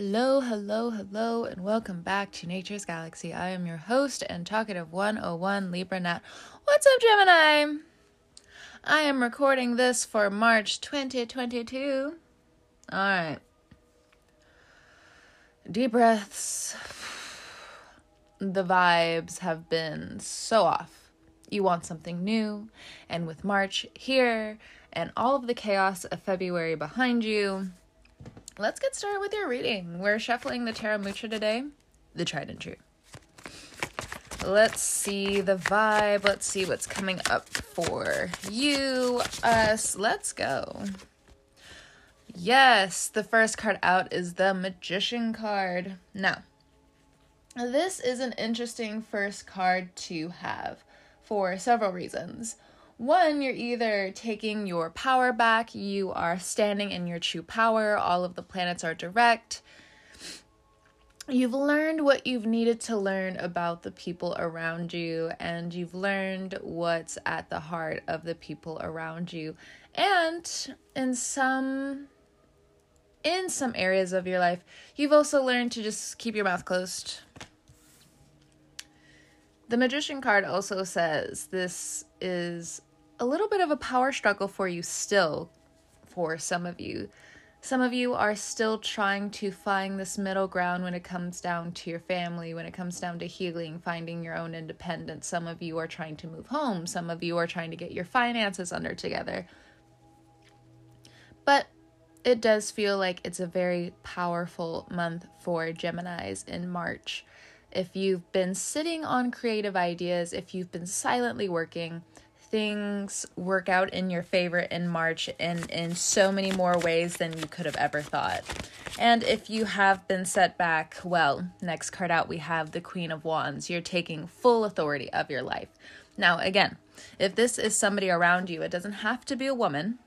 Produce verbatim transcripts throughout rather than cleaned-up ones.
Hello, hello, hello, and welcome back to Nature's Galaxy. I am your host and talkative one oh one, Libra Nat. What's up, Gemini? I am recording this for March twenty twenty-two. All right. Deep breaths. The vibes have been so off. You want something new, and with March here and all of the chaos of February behind you, let's get started with your reading. We're shuffling the Tarot Mucha today, the tried and true. Let's see the vibe. Let's see what's coming up for you, us. Let's go. Yes, the first card out is the Magician card. Now, this is an interesting first card to have for several reasons. One, you're either taking your power back, you are standing in your true power, all of the planets are direct. You've learned what you've needed to learn about the people around you, and you've learned what's at the heart of the people around you. And in some, in some areas of your life, you've also learned to just keep your mouth closed. The Magician card also says this is a little bit of a power struggle for you still, for some of you. Some of you are still trying to find this middle ground when it comes down to your family, when it comes down to healing, finding your own independence. Some of you are trying to move home. Some of you are trying to get your finances under together. But it does feel like it's a very powerful month for Geminis in March. If you've been sitting on creative ideas, if you've been silently working, things work out in your favor in March and in so many more ways than you could have ever thought. And if you have been set back, well, next card out, we have the Queen of Wands. You're taking full authority of your life. Now, again, if this is somebody around you, it doesn't have to be a woman.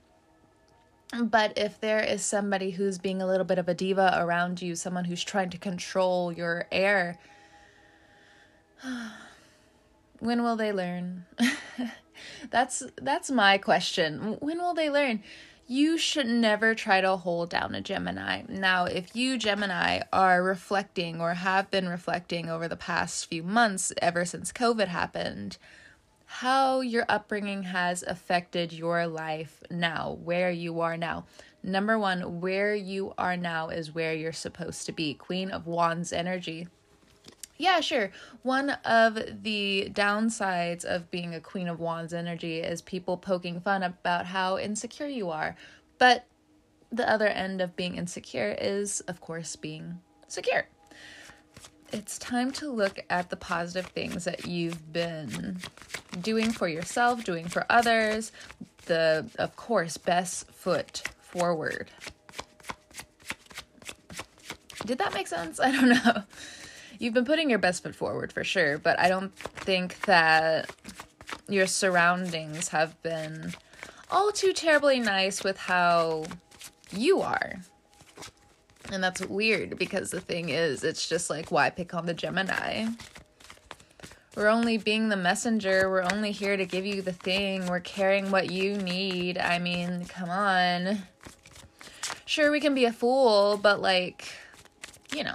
But if there is somebody who's being a little bit of a diva around you, someone who's trying to control your air, when will they learn? That's that's my question. When will they learn? You should never try to hold down a Gemini. Now, if you, Gemini, are reflecting or have been reflecting over the past few months, ever since COVID happened, how your upbringing has affected your life now, where you are now. Number one, where you are now is where you're supposed to be. Queen of Wands energy. Yeah, sure. One of the downsides of being a Queen of Wands energy is people poking fun about how insecure you are. But the other end of being insecure is, of course, being secure. It's time to look at the positive things that you've been doing for yourself, doing for others. The, of course, best foot forward. Did that make sense? I don't know. You've been putting your best foot forward for sure, but I don't think that your surroundings have been all too terribly nice with how you are. And that's weird because the thing is, it's just like, why pick on the Gemini? We're only being the messenger. We're only here to give you the thing. We're carrying what you need. I mean, come on. Sure, we can be a fool, but like, you know.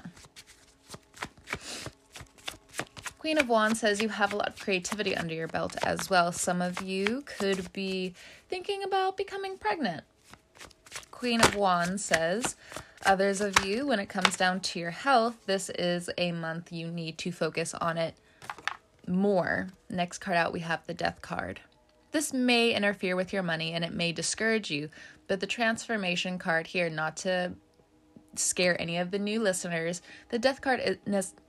Queen of Wands says you have a lot of creativity under your belt as well. Some of you could be thinking about becoming pregnant. Queen of Wands says others of you, when it comes down to your health, this is a month you need to focus on it more. Next card out, we have the Death card. This may interfere with your money and it may discourage you, but the Transformation card here, not to scare any of the new listeners, the Death card is necessary.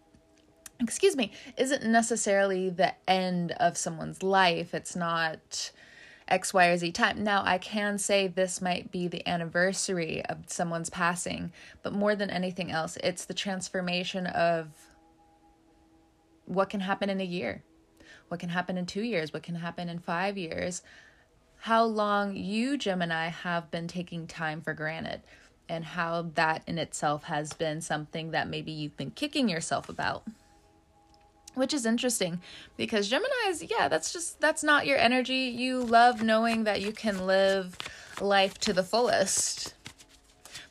Excuse me, isn't necessarily the end of someone's life. It's not X, Y, or Z time. Now, I can say this might be the anniversary of someone's passing, but more than anything else, it's the transformation of what can happen in a year, what can happen in two years, what can happen in five years, how long you, Gemini, have been taking time for granted, and how that in itself has been something that maybe you've been kicking yourself about. Which is interesting because Geminis, yeah, that's just, that's not your energy. You love knowing that you can live life to the fullest.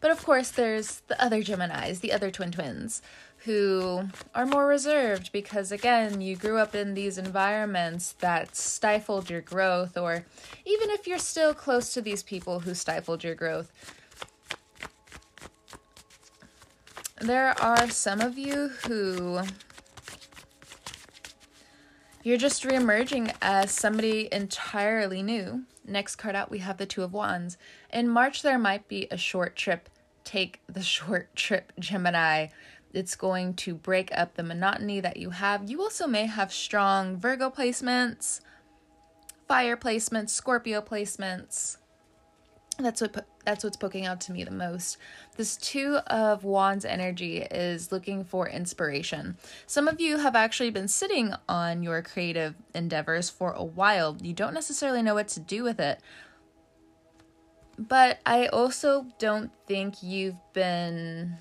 But of course, there's the other Geminis, the other twin twins, who are more reserved because, again, you grew up in these environments that stifled your growth, or even if you're still close to these people who stifled your growth, there are some of you who you're just reemerging as somebody entirely new. Next card out, we have the Two of Wands. In March, there might be a short trip. Take the short trip, Gemini. It's going to break up the monotony that you have. You also may have strong Virgo placements, Fire placements, Scorpio placements. That's what that's what's poking out to me the most. This Two of Wands energy is looking for inspiration. Some of you have actually been sitting on your creative endeavors for a while. You don't necessarily know what to do with it. But I also don't think you've been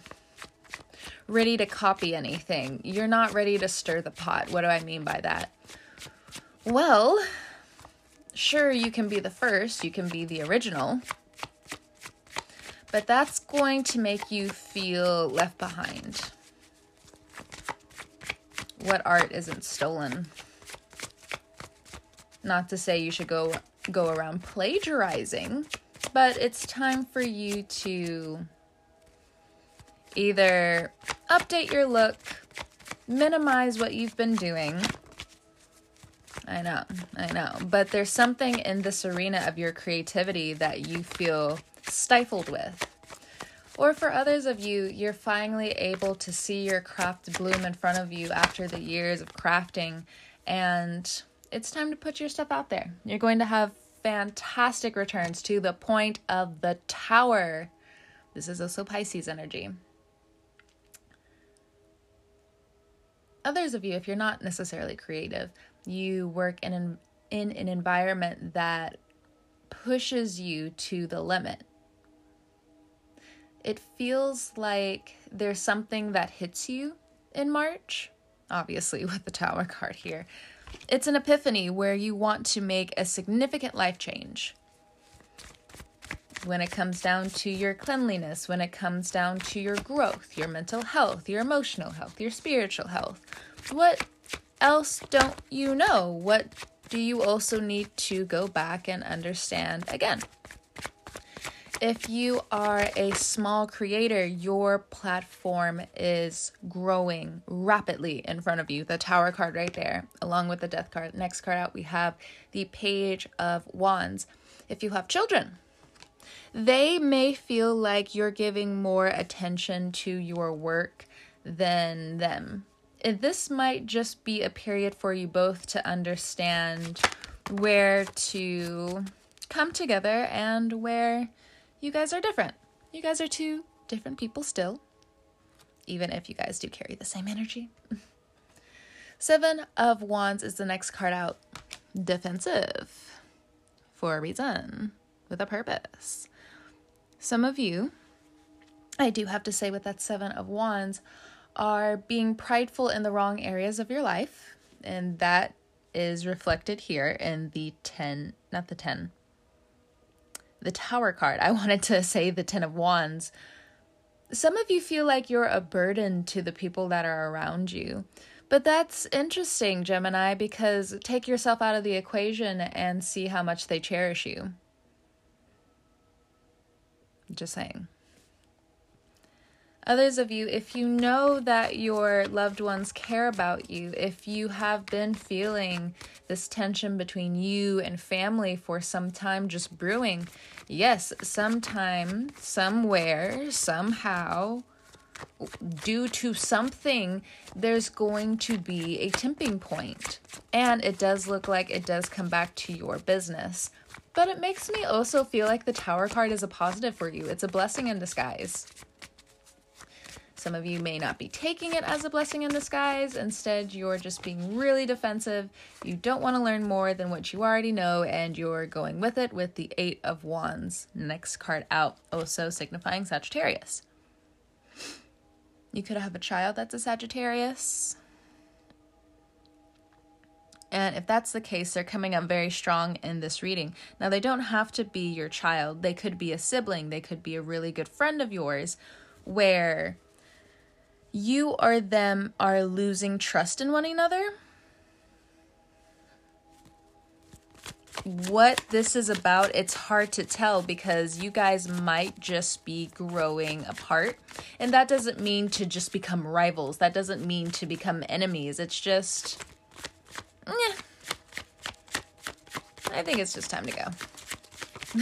ready to copy anything. You're not ready to stir the pot. What do I mean by that? Well, sure, you can be the first, you can be the original, but that's going to make you feel left behind. What art isn't stolen? Not to say you should go go around plagiarizing, but it's time for you to either update your look, minimize what you've been doing. I know, I know. But there's something in this arena of your creativity that you feel stifled with. Or for others of you, you're finally able to see your craft bloom in front of you after the years of crafting, and it's time to put your stuff out there. You're going to have fantastic returns to the point of the tower. This is also Pisces energy. Others of you, if you're not necessarily creative, you work in an, in an environment that pushes you to the limit. It feels like there's something that hits you in March, obviously with the Tower card here. It's an epiphany where you want to make a significant life change. When it comes down to your cleanliness, when it comes down to your growth, your mental health, your emotional health, your spiritual health, what else don't you know? What do you also need to go back and understand again? If you are a small creator, your platform is growing rapidly in front of you. The Tower card right there, along with the Death card. Next card out, we have the Page of Wands. If you have children, they may feel like you're giving more attention to your work than them. This might just be a period for you both to understand where to come together and where you guys are different. You guys are two different people still, even if you guys do carry the same energy. Seven of Wands is the next card out. Defensive for a reason, with a purpose. Some of you, I do have to say, with that Seven of Wands, are being prideful in the wrong areas of your life, and that is reflected here in the ten, not the ten, the Tower card. I wanted to say the Ten of Wands. Some of you feel like you're a burden to the people that are around you, but that's interesting, Gemini, because take yourself out of the equation and see how much they cherish you. Just saying. Others of you, if you know that your loved ones care about you, if you have been feeling this tension between you and family for some time just brewing, yes, sometime, somewhere, somehow, due to something, there's going to be a tipping point. And it does look like it does come back to your business. But it makes me also feel like the Tower card is a positive for you. It's a blessing in disguise. Some of you may not be taking it as a blessing in disguise. Instead, you're just being really defensive. You don't want to learn more than what you already know, and you're going with it with the Eight of Wands. Next card out, also signifying Sagittarius. You could have a child that's a Sagittarius. And if that's the case, they're coming up very strong in this reading. Now, they don't have to be your child. They could be a sibling. They could be a really good friend of yours where you or them are losing trust in one another. What this is about, it's hard to tell because you guys might just be growing apart. And that doesn't mean to just become rivals. That doesn't mean to become enemies. It's just, yeah. I think it's just time to go.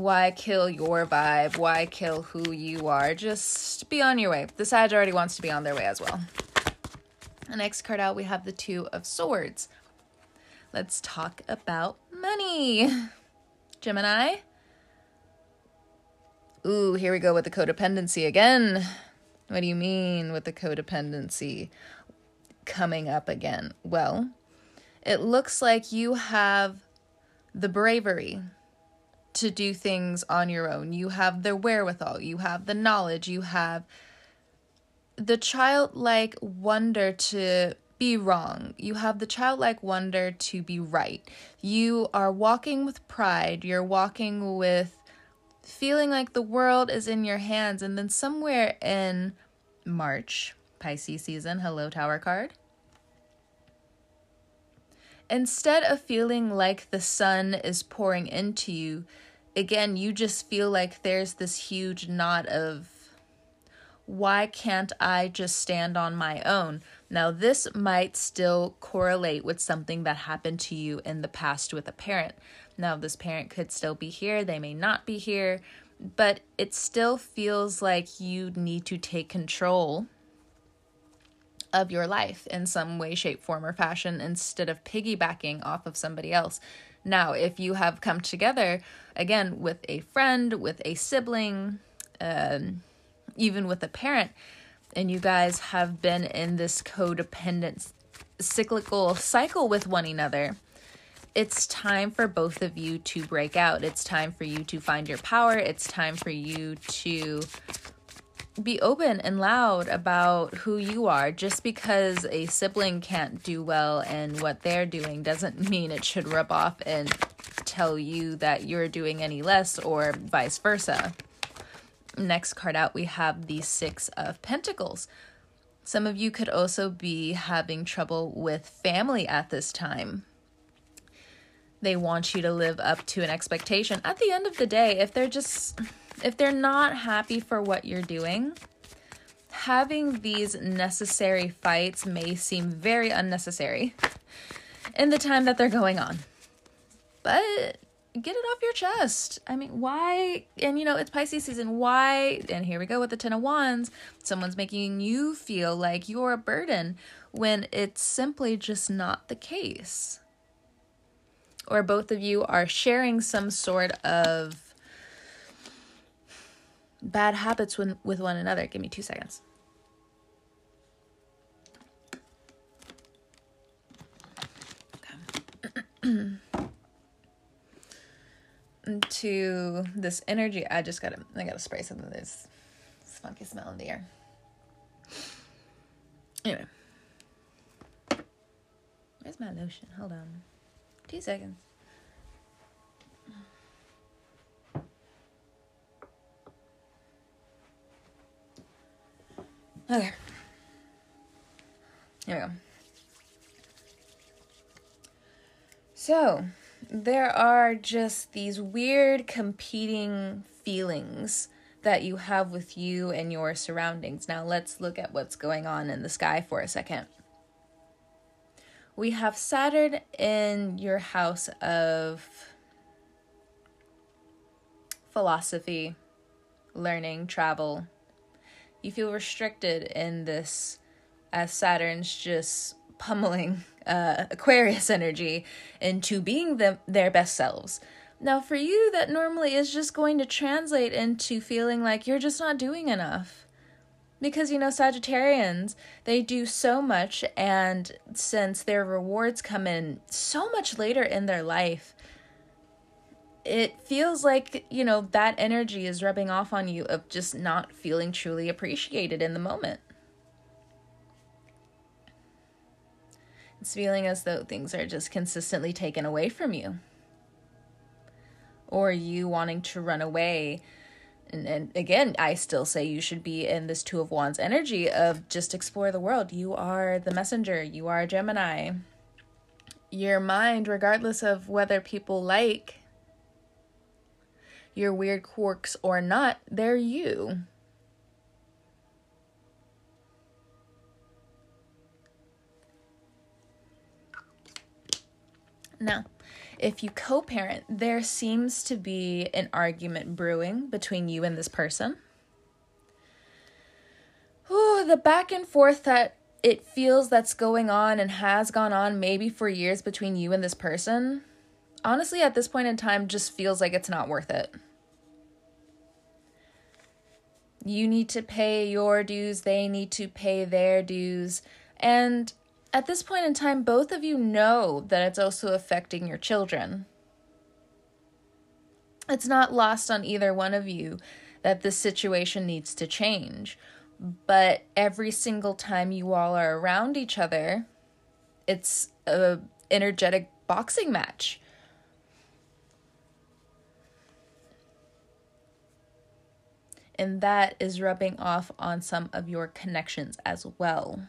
Why kill your vibe? Why kill who you are? Just be on your way. The Sag already wants to be on their way as well. The next card out, we have the Two of Swords. Let's talk about money. Gemini. Ooh, here we go with the codependency again. What do you mean with the codependency coming up again? Well, it looks like you have the bravery to do things on your own. You have the wherewithal. You have the knowledge. You have the childlike wonder to be wrong. You have the childlike wonder to be right. You are walking with pride. You're walking with feeling like the world is in your hands. And then somewhere in March, Pisces season, hello Tower card. Instead of feeling like the sun is pouring into you, again, you just feel like there's this huge knot of, why can't I just stand on my own? Now, this might still correlate with something that happened to you in the past with a parent. Now, this parent could still be here. They may not be here, but it still feels like you need to take control of your life in some way, shape, form, or fashion instead of piggybacking off of somebody else. Now, if you have come together, again, with a friend, with a sibling, um... even with a parent, and you guys have been in this codependent cyclical cycle with one another, it's time for both of you to break out. It's time for you to find your power. It's time for you to be open and loud about who you are. Just because a sibling can't do well in what they're doing doesn't mean it should rub off and tell you that you're doing any less or vice versa. Next card out, we have the Six of Pentacles. Some of you could also be having trouble with family at this time. They want you to live up to an expectation. At the end of the day, if they're just, if they're not happy for what you're doing, having these necessary fights may seem very unnecessary in the time that they're going on. But get it off your chest. I mean, why? And you know, it's Pisces season. Why? And here we go with the Ten of Wands. Someone's making you feel like you're a burden when it's simply just not the case. Or both of you are sharing some sort of bad habits with, with one another. Give me two seconds. Okay. To this energy, I just gotta I gotta spray some of this funky smell in the air. Anyway, where's my lotion? Hold on, two seconds. Okay, here we go. So there are just these weird competing feelings that you have with you and your surroundings. Now let's look at what's going on in the sky for a second. We have Saturn in your house of philosophy, learning, travel. You feel restricted in this as Saturn's just pummeling uh, Aquarius energy into being them, their best selves. Now for you, that normally is just going to translate into feeling like you're just not doing enough. Because, you know, Sagittarians, they do so much, and since their rewards come in so much later in their life, it feels like, you know, that energy is rubbing off on you of just not feeling truly appreciated in the moment. It's feeling as though things are just consistently taken away from you. Or you wanting to run away. And, and again, I still say you should be in this Two of Wands energy of just explore the world. You are the messenger. You are Gemini. Your mind, regardless of whether people like your weird quirks or not, they're you. Now, if you co-parent, there seems to be an argument brewing between you and this person. Ooh, the back and forth that it feels that's going on and has gone on maybe for years between you and this person, honestly, at this point in time, just feels like it's not worth it. You need to pay your dues. They need to pay their dues. And at this point in time, both of you know that it's also affecting your children. It's not lost on either one of you that this situation needs to change. But every single time you all are around each other, it's an energetic boxing match. And that is rubbing off on some of your connections as well.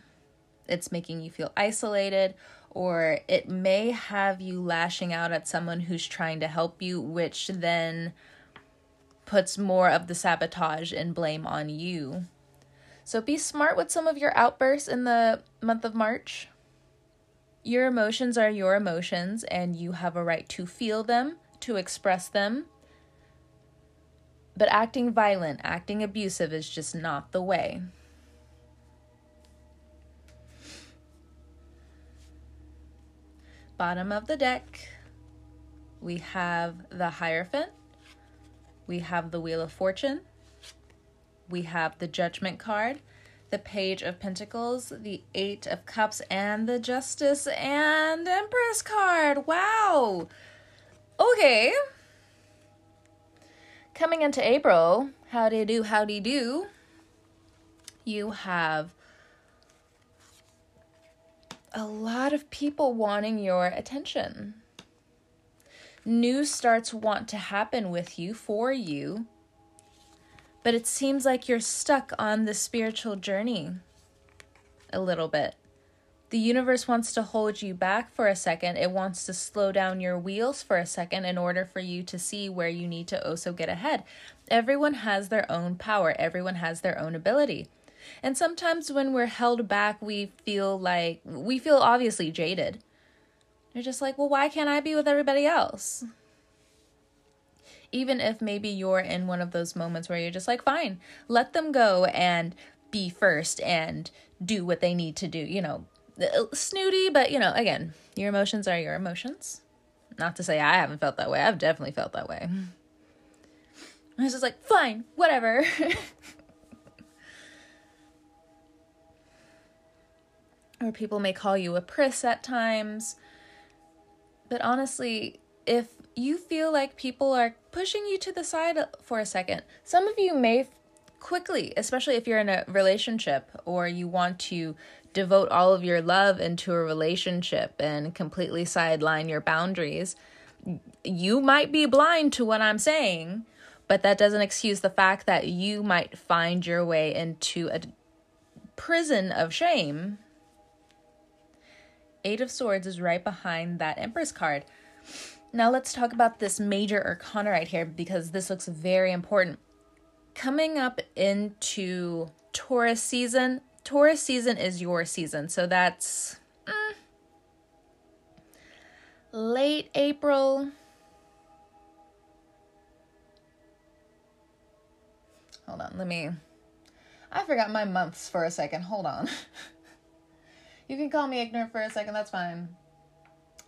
It's making you feel isolated, or it may have you lashing out at someone who's trying to help you, which then puts more of the sabotage and blame on you. So be smart with some of your outbursts in the month of March. Your emotions are your emotions, and you have a right to feel them, to express them. But acting violent, acting abusive is just not the way. Bottom of the deck, we have the Hierophant, we have the Wheel of Fortune, we have the Judgment card, the Page of Pentacles, the Eight of Cups, and the Justice and Empress card. Wow! Okay. Coming into April, howdy do, howdy do, you have a lot of people wanting your attention. New starts want to happen with you, for you, but it seems like you're stuck on the spiritual journey a little bit. The universe wants to hold you back for a second. It wants to slow down your wheels for a second in order for you to see where you need to also get ahead. Everyone has their own power. Everyone has their own ability. And sometimes when we're held back, we feel like, we feel obviously jaded. You're just like, well, why can't I be with everybody else? Even if maybe you're in one of those moments where you're just like, fine, let them go and be first and do what they need to do. You know, snooty, but you know, again, your emotions are your emotions. Not to say I haven't felt that way. I've definitely felt that way. I was just like, fine, whatever. Or people may call you a priss at times. But honestly, if you feel like people are pushing you to the side for a second, some of you may quickly, especially if you're in a relationship or you want to devote all of your love into a relationship and completely sideline your boundaries, you might be blind to what I'm saying, but that doesn't excuse the fact that you might find your way into a prison of shame. Eight of Swords is right behind that Empress card. Now let's talk about this major arcana right here, because this looks very important. Coming up into Taurus season, Taurus season is your season. So that's mm, late April. Hold on, let me, I forgot my months for a second. Hold on. You can call me ignorant for a second, that's fine.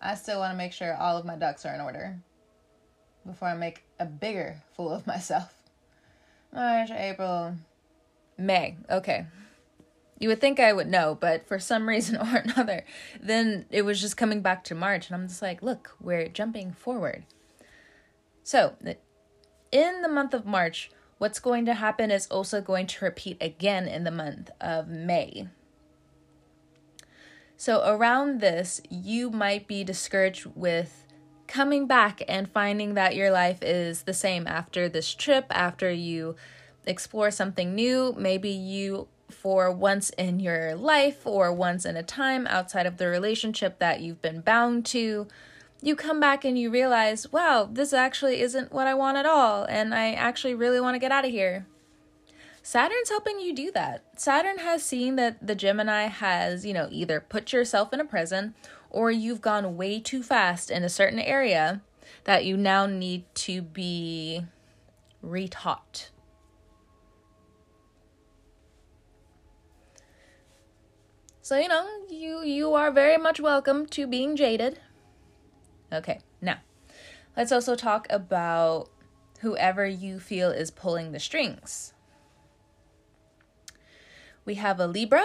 I still want to make sure all of my ducks are in order before I make a bigger fool of myself. March, April, May. Okay. You would think I would know, but for some reason or another, then it was just coming back to March, and I'm just like, look, we're jumping forward. So, in the month of March, what's going to happen is also going to repeat again in the month of May. So around this, you might be discouraged with coming back and finding that your life is the same after this trip, after you explore something new. Maybe you, for once in your life or once in a time outside of the relationship that you've been bound to, you come back and you realize, wow, this actually isn't what I want at all, and I actually really want to get out of here. Saturn's helping you do that. Saturn has seen that the Gemini has, you know, either put yourself in a prison or you've gone way too fast in a certain area that you now need to be retaught. So, you know, you, you are very much welcome to being jaded. Okay, now, let's also talk about whoever you feel is pulling the strings. We have a Libra,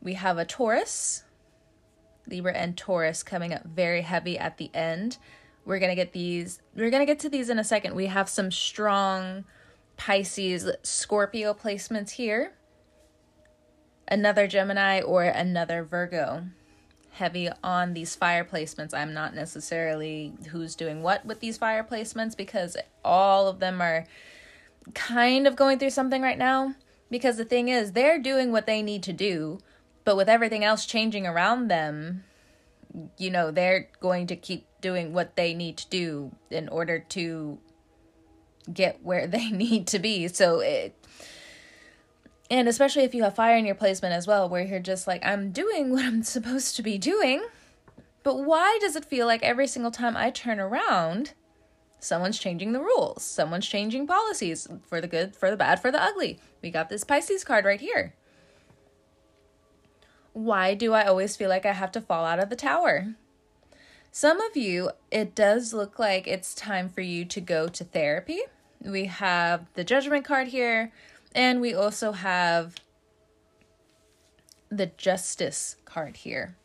we have a Taurus. Libra and Taurus coming up very heavy at the end. We're gonna get these, we're gonna get to these in a second. We have some strong Pisces, Scorpio placements here. Another Gemini or another Virgo. Heavy on these fire placements. I'm not necessarily who's doing what with these fire placements because all of them are kind of going through something right now. Because the thing is, they're doing what they need to do, but with everything else changing around them, you know, they're going to keep doing what they need to do in order to get where they need to be. So it, and especially if you have fire in your placement as well, where you're just like, I'm doing what I'm supposed to be doing, but why does it feel like every single time I turn around, someone's changing the rules. Someone's changing policies for the good, for the bad, for the ugly. We got this Pisces card right here. Why do I always feel like I have to fall out of the tower? Some of you, it does look like it's time for you to go to therapy. We have the Judgment card here, and we also have the Justice card here.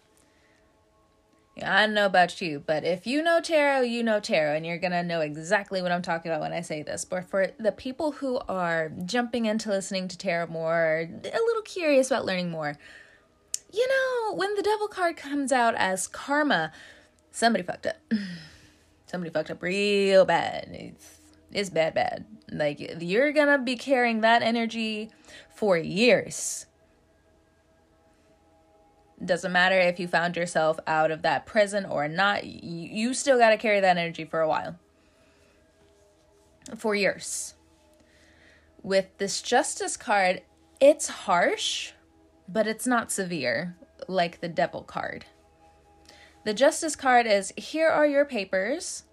I don't know about you, but if you know tarot, you know tarot, and you're going to know exactly what I'm talking about when I say this. But for the people who are jumping into listening to tarot more, a little curious about learning more, you know, when the Devil card comes out as karma, somebody fucked up. Somebody fucked up real bad. It's, it's bad, bad. Like, you're going to be carrying that energy for years. Doesn't matter if you found yourself out of that prison or not. You still got to carry that energy for a while. For years. With this Justice card, it's harsh, but it's not severe like the Devil card. The Justice card is, here are your papers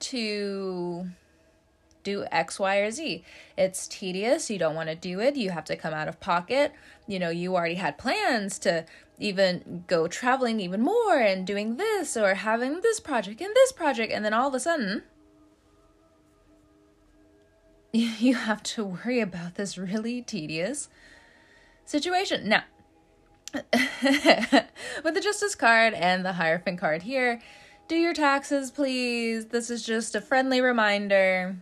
to do X, Y, or Z. It's tedious. You don't want to do it. You have to come out of pocket. You know, you already had plans to even go traveling even more and doing this or having this project and this project. And then all of a sudden, you have to worry about this really tedious situation. Now, with the Justice card and the Hierophant card here, do your taxes, please. This is just a friendly reminder.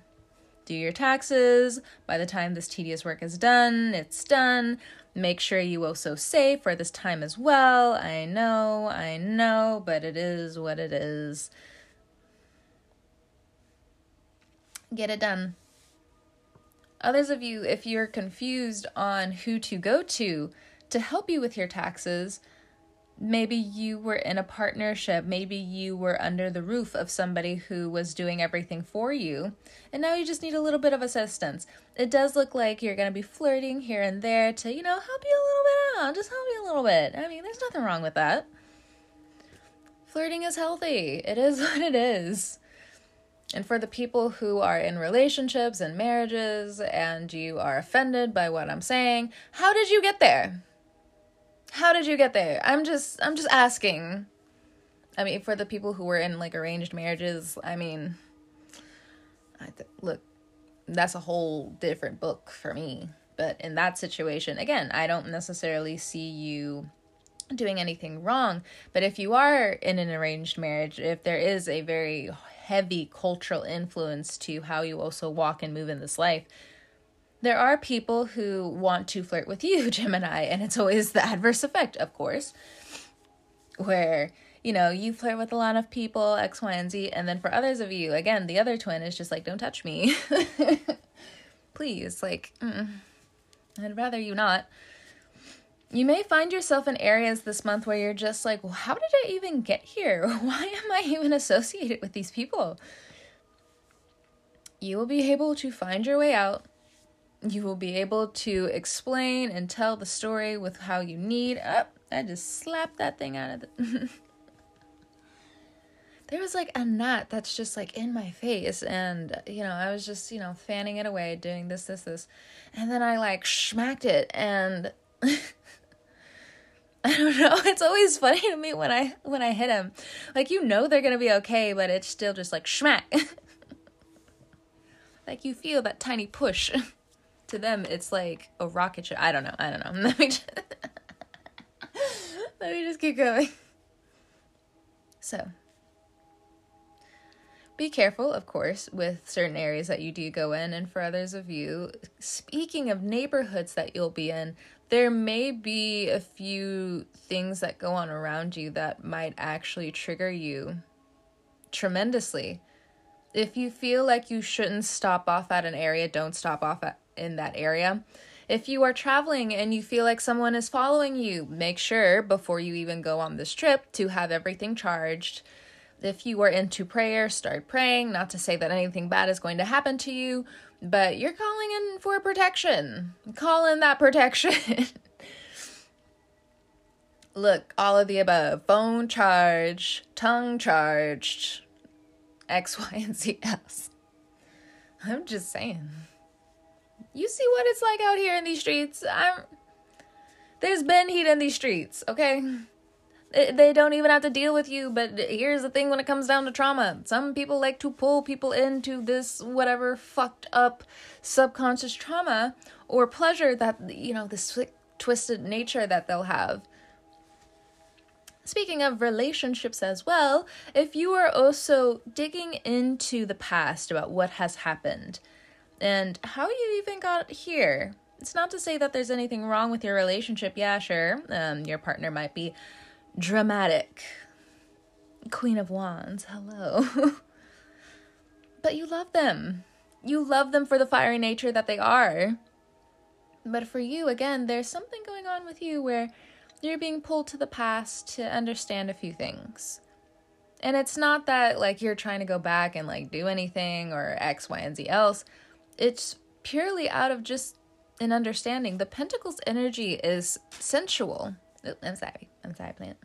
Do your taxes. By the time this tedious work is done, it's done. Make sure you also save for this time as well. I know, I know, but it is what it is. Get it done. Others of you, if you're confused on who to go to to help you with your taxes, maybe you were in a partnership, maybe you were under the roof of somebody who was doing everything for you, and now you just need a little bit of assistance. It does look like you're going to be flirting here and there to, you know, help you a little bit out, just help you a little bit. I mean, there's nothing wrong with that. Flirting is healthy. It is what it is. And for the people who are in relationships and marriages and you are offended by what I'm saying, how did you get there? How did you get there? I'm just, I'm just asking. I mean, for the people who were in like arranged marriages, I mean, I th- look, that's a whole different book for me. But in that situation, again, I don't necessarily see you doing anything wrong. But if you are in an arranged marriage, if there is a very heavy cultural influence to how you also walk and move in this life, there are people who want to flirt with you, Gemini, and it's always the adverse effect, of course. where, you know, you flirt with a lot of people, X, Y, and Z. And then for others of you, again, the other twin is just like, don't touch me. Please, like, mm-mm. I'd rather you not. You may find yourself in areas this month where you're just like, well, how did I even get here? Why am I even associated with these people? You will be able to find your way out. You will be able to explain and tell the story with how you need. Oh, I just slapped that thing out of the... There was like a knot that's just like in my face. And, you know, I was just, you know, fanning it away, doing this, this, this. And then I like smacked it. And I don't know. It's always funny to me when I, when I hit him. Like, you know, they're going to be okay, but it's still just like smack. Like, you feel that tiny push. To them, it's like a rocket ship. I don't know. I don't know. Let me just, let me just keep going. So, be careful, of course, with certain areas that you do go in. And for others of you, speaking of neighborhoods that you'll be in, there may be a few things that go on around you that might actually trigger you tremendously. If you feel like you shouldn't stop off at an area, don't stop off at, in that area. If you are traveling and you feel like someone is following you, make sure before you even go on this trip to have everything charged. If you are into prayer, start praying. Not to say that anything bad is going to happen to you, but you're calling in for protection. Call in that protection. Look, all of the above. Phone charged, tongue charged, X, Y, and Z else. I'm just saying. You see what it's like out here in these streets. I'm... There's been heat in these streets, okay? They don't even have to deal with you, but here's the thing when it comes down to trauma. Some people like to pull people into this whatever fucked up subconscious trauma or pleasure that, you know, this twisted nature that they'll have. Speaking of relationships as well, if you are also digging into the past about what has happened and how you even got here, it's not to say that there's anything wrong with your relationship. Yeah, sure, um, your partner might be dramatic. Queen of Wands, hello. But you love them. You love them for the fiery nature that they are. But for you, again, there's something going on with you where you're being pulled to the past to understand a few things. And it's not that, like, you're trying to go back and, like, do anything or X, Y, and Z else. It's purely out of just an understanding. The Pentacles energy is sensual. Ooh, I'm sorry. I'm sorry, plant.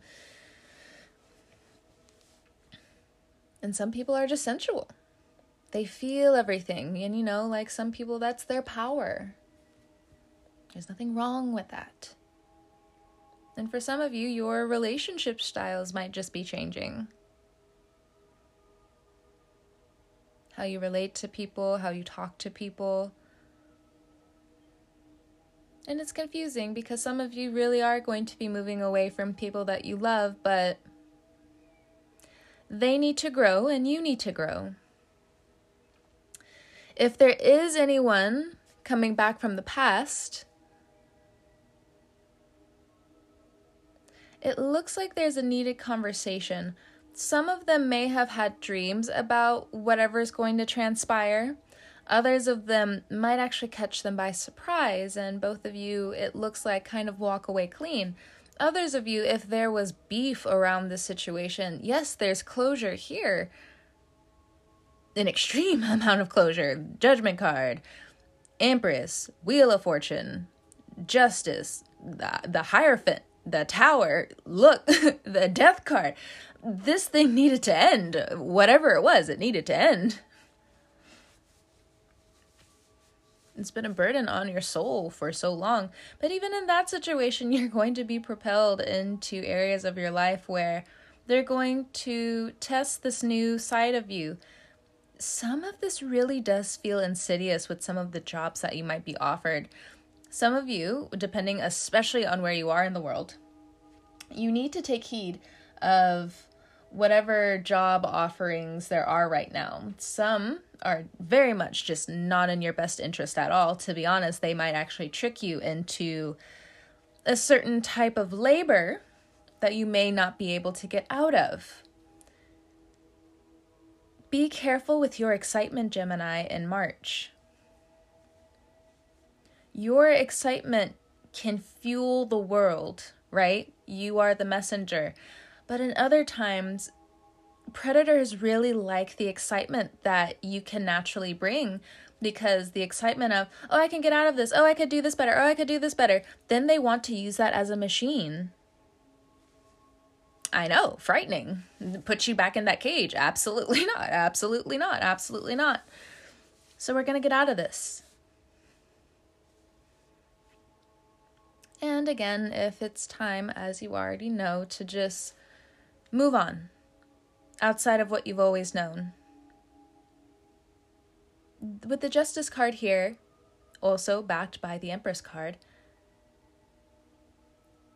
And some people are just sensual. They feel everything. And, you know, like, some people, that's their power. There's nothing wrong with that. And for some of you, your relationship styles might just be changing. How you relate to people, how you talk to people. And it's confusing because some of you really are going to be moving away from people that you love, but they need to grow and you need to grow. If there is anyone coming back from the past, it looks like there's a needed conversation. Some of them may have had dreams about whatever's going to transpire. Others of them might actually catch them by surprise, and both of you, it looks like, kind of walk away clean. Others of you, if there was beef around this situation, yes, there's closure here. An extreme amount of closure. Judgment card, Empress, Wheel of Fortune, Justice, the, the Hierophant. The Tower, look, the Death card. This thing needed to end. Whatever it was, it needed to end. It's been a burden on your soul for so long. But even in that situation, you're going to be propelled into areas of your life where they're going to test this new side of you. Some of this really does feel insidious with some of the jobs that you might be offered. Some of you, depending especially on where you are in the world, you need to take heed of whatever job offerings there are right now. Some are very much just not in your best interest at all. To be honest, they might actually trick you into a certain type of labor that you may not be able to get out of. Be careful with your excitement, Gemini, in March. Your excitement can fuel the world, right? You are the messenger. But in other times, predators really like the excitement that you can naturally bring, because the excitement of, oh, I can get out of this. Oh, I could do this better. Oh, I could do this better. Then they want to use that as a machine. I know, frightening. Put you back in that cage. Absolutely not. Absolutely not. Absolutely not. So we're going to get out of this. And again, if it's time, as you already know, to just move on outside of what you've always known. With the Justice card here, also backed by the Empress card,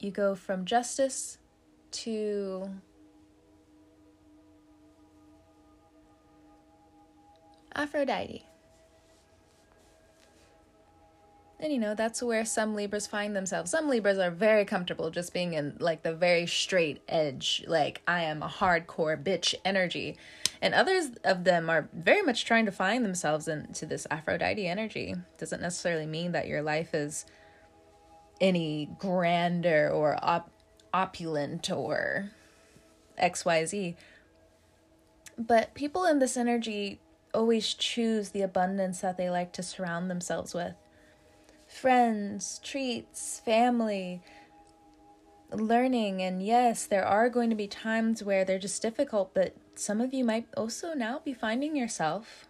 you go from justice to Aphrodite. And you know, that's where some Libras find themselves. Some Libras are very comfortable just being in like the very straight edge, like I am a hardcore bitch energy. And others of them are very much trying to find themselves into this Aphrodite energy. Doesn't necessarily mean that your life is any grander or op opulent or X Y Z. But people in this energy always choose the abundance that they like to surround themselves with. Friends, treats, family, learning. And yes, there are going to be times where they're just difficult, but some of you might also now be finding yourself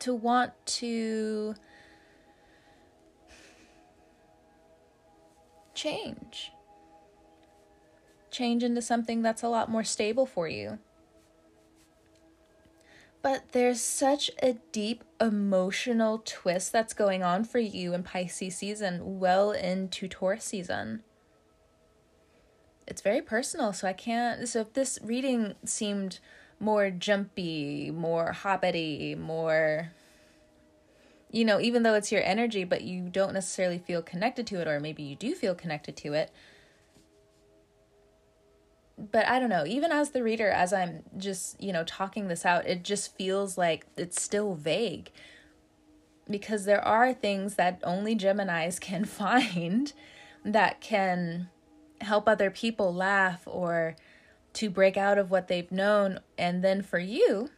to want to change. Change into something that's a lot more stable for you. But there's such a deep emotional twist that's going on for you in Pisces season, well into Taurus season. It's very personal, so I can't... So if this reading seemed more jumpy, more hobbity, more... You know, even though it's your energy, but you don't necessarily feel connected to it, or maybe you do feel connected to it. But I don't know, even as the reader, as I'm just, you know, talking this out, it just feels like it's still vague. Because there are things that only Geminis can find that can help other people laugh or to break out of what they've known. And then for you,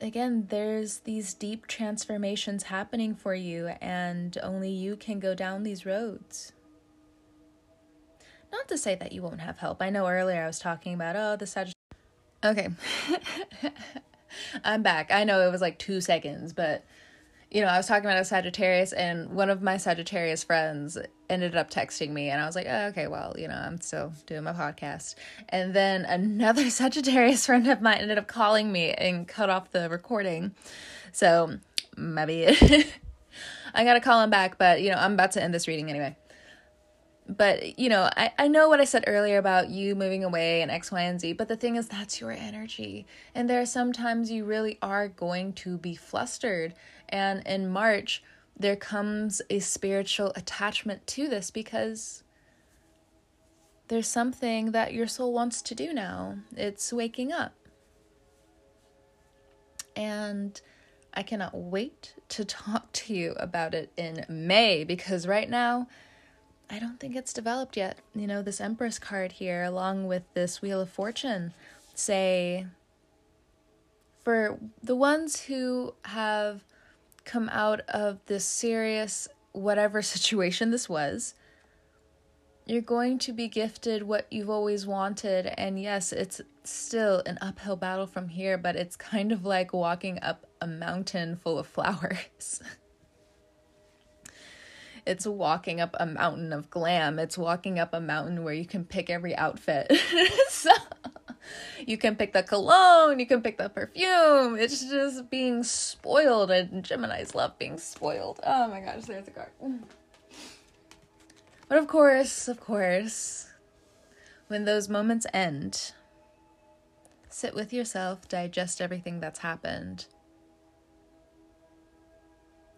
again, there's these deep transformations happening for you, and only you can go down these roads. Not to say that you won't have help. I know earlier I was talking about, oh, the Sagittarius. Okay. I'm back. I know it was like two seconds, but, you know, I was talking about a Sagittarius, and one of my Sagittarius friends ended up texting me, and I was like, oh, okay, well, you know, I'm still doing my podcast. And then another Sagittarius friend of mine ended up calling me and cut off the recording. So maybe I gotta call him back, but you know, I'm about to end this reading anyway. But you know, I, I know what I said earlier about you moving away and X, Y, and Z, but the thing is, that's your energy. And there are sometimes you really are going to be flustered. And in March, there comes a spiritual attachment to this, because there's something that your soul wants to do now. It's waking up. And I cannot wait to talk to you about it in May, because right now, I don't think it's developed yet. You know, this Empress card here, along with this Wheel of Fortune, say, for the ones who have come out of this serious whatever situation this was, you're going to be gifted what you've always wanted. And yes, it's still an uphill battle from here, but it's kind of like walking up a mountain full of flowers. It's walking up a mountain of glam. It's walking up a mountain where you can pick every outfit. So you can pick the cologne, you can pick the perfume. It's just being spoiled, and Geminis love being spoiled. Oh my gosh, there's a card. But of course, of course, when those moments end, sit with yourself, digest everything that's happened.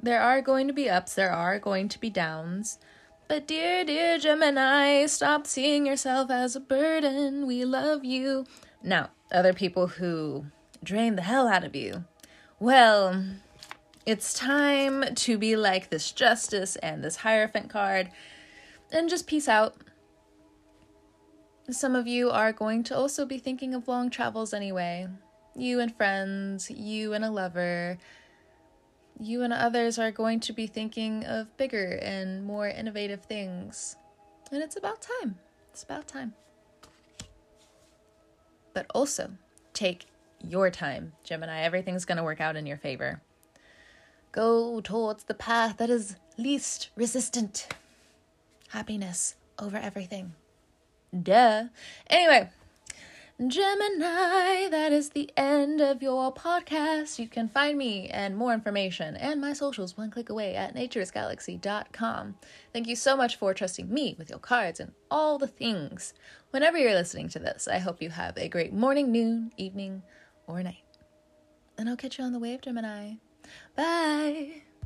There are going to be ups, there are going to be downs. But dear, dear Gemini, stop seeing yourself as a burden. We love you. Now, other people who drain the hell out of you. Well, it's time to be like this Justice and this Hierophant card and just peace out. Some of you are going to also be thinking of long travels anyway. You and friends, you and a lover. You and others are going to be thinking of bigger and more innovative things. And it's about time. It's about time. But also, take your time, Gemini. Everything's going to work out in your favor. Go towards the path that is least resistant. Happiness over everything. Duh. Anyway. Gemini, that is the end of your podcast. You can find me and more information and my socials one click away at natures galaxy dot com. Thank you so much for trusting me with your cards and all the things. Whenever you're listening to this, I hope you have a great morning, noon, evening, or night. And I'll catch you on the wave, Gemini. Bye!